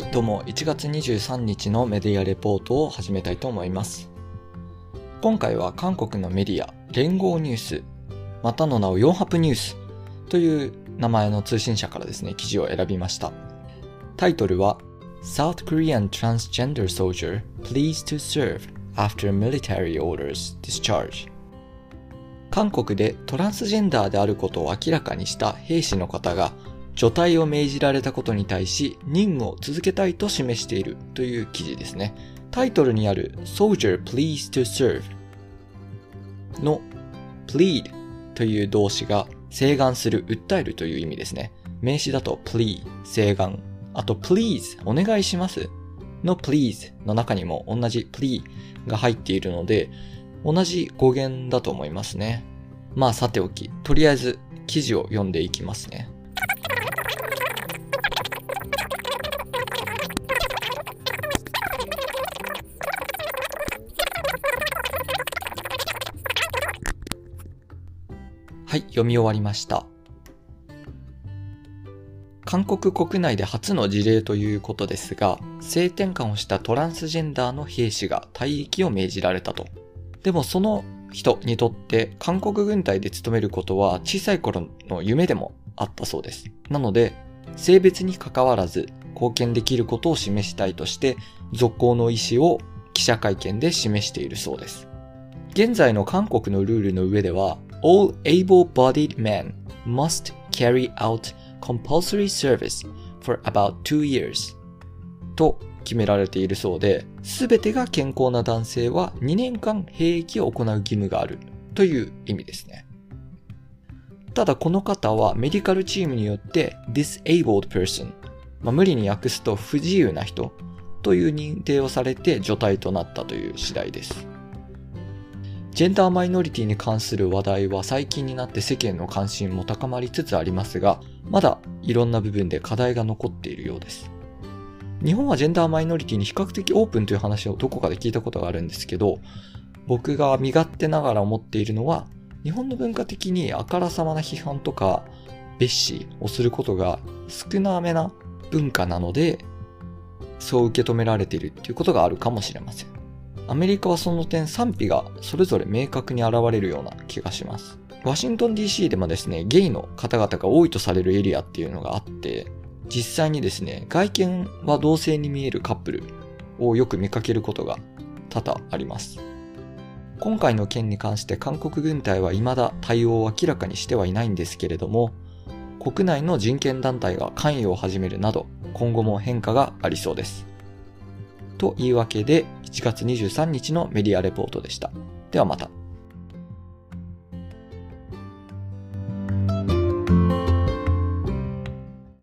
はい、どうも1月23日のメディアレポートを始めたいと思います。今回は韓国のメディア連合ニュース、またの名を4ハプニュースという名前の通信社からですね、記事を選びました。タイトルは South Korean transgender soldier pleased to serve after military orders discharge。 韓国でトランスジェンダーであることを明らかにした兵士の方が除隊を命じられたことに対し任務を続けたいと示しているという記事ですね。タイトルにある Soldier pleased to serve の plead という動詞が請願する、訴えるという意味ですね。名詞だと plea 請願、あと please お願いしますの please の中にも同じ plea が入っているので同じ語源だと思いますね。まあさておき、とりあえず記事を読んでいきますね。はい、読み終わりました。韓国国内で初の事例ということですが、性転換をしたトランスジェンダーの兵士が退役を命じられたと。でもその人にとって韓国軍隊で勤めることは小さい頃の夢でもあったそうです。なので、性別に関わらず貢献できることを示したいとして、続行の意思を記者会見で示しているそうです。現在の韓国のルールの上では、All able-bodied men must carry out compulsory service for about 2 years と決められているそうで、すべてが健康な男性は2年間兵役を行う義務があるという意味ですね。ただこの方はメディカルチームによって disabled person、無理に訳すと不自由な人という認定をされて除隊となったという次第です。ジェンダーマイノリティに関する話題は最近になって世間の関心も高まりつつありますが、まだいろんな部分で課題が残っているようです。日本はジェンダーマイノリティに比較的オープンという話をどこかで聞いたことがあるんですけど、僕が身勝手ながら思っているのは、日本の文化的にあからさまな批判とか蔑視をすることが少なめな文化なので、そう受け止められているということがあるかもしれません。アメリカはその点賛否がそれぞれ明確に現れるような気がします。ワシントン DC でもですね、ゲイの方々が多いとされるエリアっていうのがあって、実際にですね、外見は同性に見えるカップルをよく見かけることが多々あります。今回の件に関して韓国軍隊は未だ対応を明らかにしてはいないんですけれども、国内の人権団体が関与を始めるなど、今後も変化がありそうです。というわけで1月23日のメディアレポートでした。ではまた。